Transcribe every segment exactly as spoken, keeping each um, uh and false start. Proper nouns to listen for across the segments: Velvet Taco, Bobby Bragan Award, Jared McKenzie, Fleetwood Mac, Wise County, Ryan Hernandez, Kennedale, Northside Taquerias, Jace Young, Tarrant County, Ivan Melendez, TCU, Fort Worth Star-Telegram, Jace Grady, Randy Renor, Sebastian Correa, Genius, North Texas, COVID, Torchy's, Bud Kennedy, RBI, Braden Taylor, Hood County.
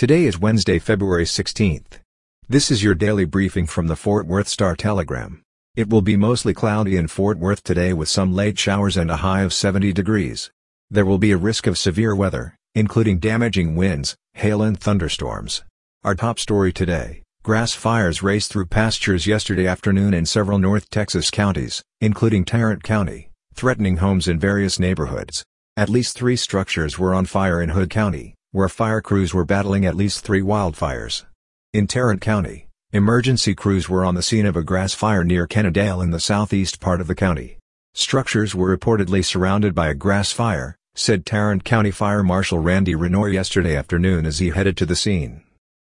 Today is Wednesday, February sixteenth. This is your daily briefing from the Fort Worth Star-Telegram. It will be mostly cloudy in Fort Worth today with some late showers and a high of seventy degrees. There will be a risk of severe weather, including damaging winds, hail and thunderstorms. Our top story today: grass fires raced through pastures yesterday afternoon in several North Texas counties, including Tarrant County, threatening homes in various neighborhoods. At least three structures were on fire in Hood County, where fire crews were battling at least three wildfires. In Tarrant County, emergency crews were on the scene of a grass fire near Kennedale in the southeast part of the county. Structures were reportedly surrounded by a grass fire, said Tarrant County Fire Marshal Randy Renor yesterday afternoon as he headed to the scene.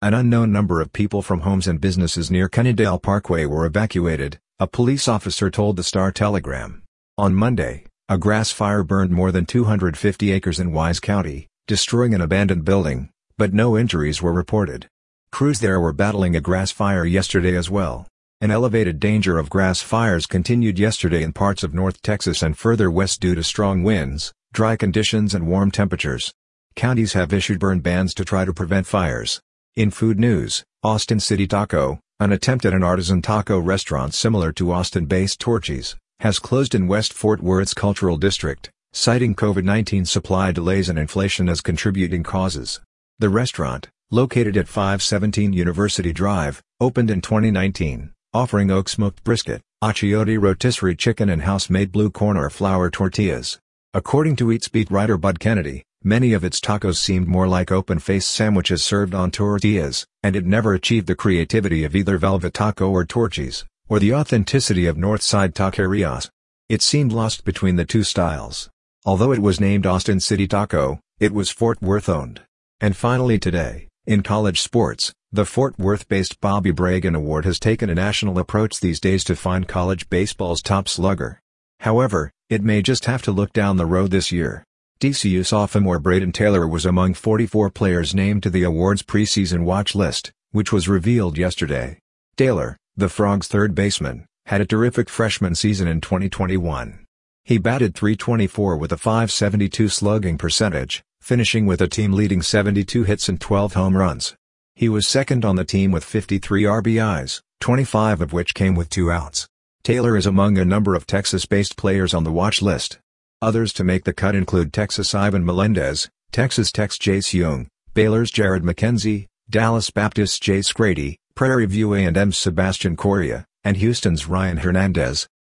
An unknown number of people from homes and businesses near Kennedale Parkway were evacuated, a police officer told the Star-Telegram. On Monday, a grass fire burned more than two hundred fifty acres in Wise County, destroying an abandoned building, but no injuries were reported. Crews there were battling a grass fire yesterday as well. An elevated danger of grass fires continued yesterday in parts of North Texas and further west due to strong winds, dry conditions and warm temperatures. Counties have issued burn bans to try to prevent fires. In food news, Austin City Taco, an attempt at an artisan taco restaurant similar to Austin-based Torchy's, has closed in West Fort Worth's Cultural District, citing COVID nineteen supply delays and inflation as contributing causes. The restaurant, located at five seventeen University Drive, opened in twenty nineteen, offering oak smoked brisket, achiote rotisserie chicken and house-made blue corn or flour tortillas. According to Eats Beat writer Bud Kennedy, many of its tacos seemed more like open-faced sandwiches served on tortillas, and it never achieved the creativity of either Velvet Taco or Torchy's, or the authenticity of Northside Taquerias. It seemed lost between the two styles. Although it was named Austin City Taco, it was Fort Worth-owned. And finally today, in college sports, the Fort Worth-based Bobby Bragan Award has taken a national approach these days to find college baseball's top slugger. However, it may just have to look down the road this year. T C U sophomore Braden Taylor was among forty-four players named to the award's preseason watch list, which was revealed yesterday. Taylor, the Frogs' third baseman, had a terrific freshman season in twenty twenty-one. He batted three twenty-four with a five seventy-two slugging percentage, finishing with a team-leading seventy-two hits and twelve home runs. He was second on the team with fifty-three R B Is, twenty-five of which came with two outs. Taylor is among a number of Texas-based players on the watch list. Others to make the cut include Texas' Ivan Melendez, Texas Tech's Jace Young, Baylor's Jared McKenzie, Dallas Baptist's Jace Grady, Prairie View A and M's Sebastian Correa, and Houston's Ryan Hernandez.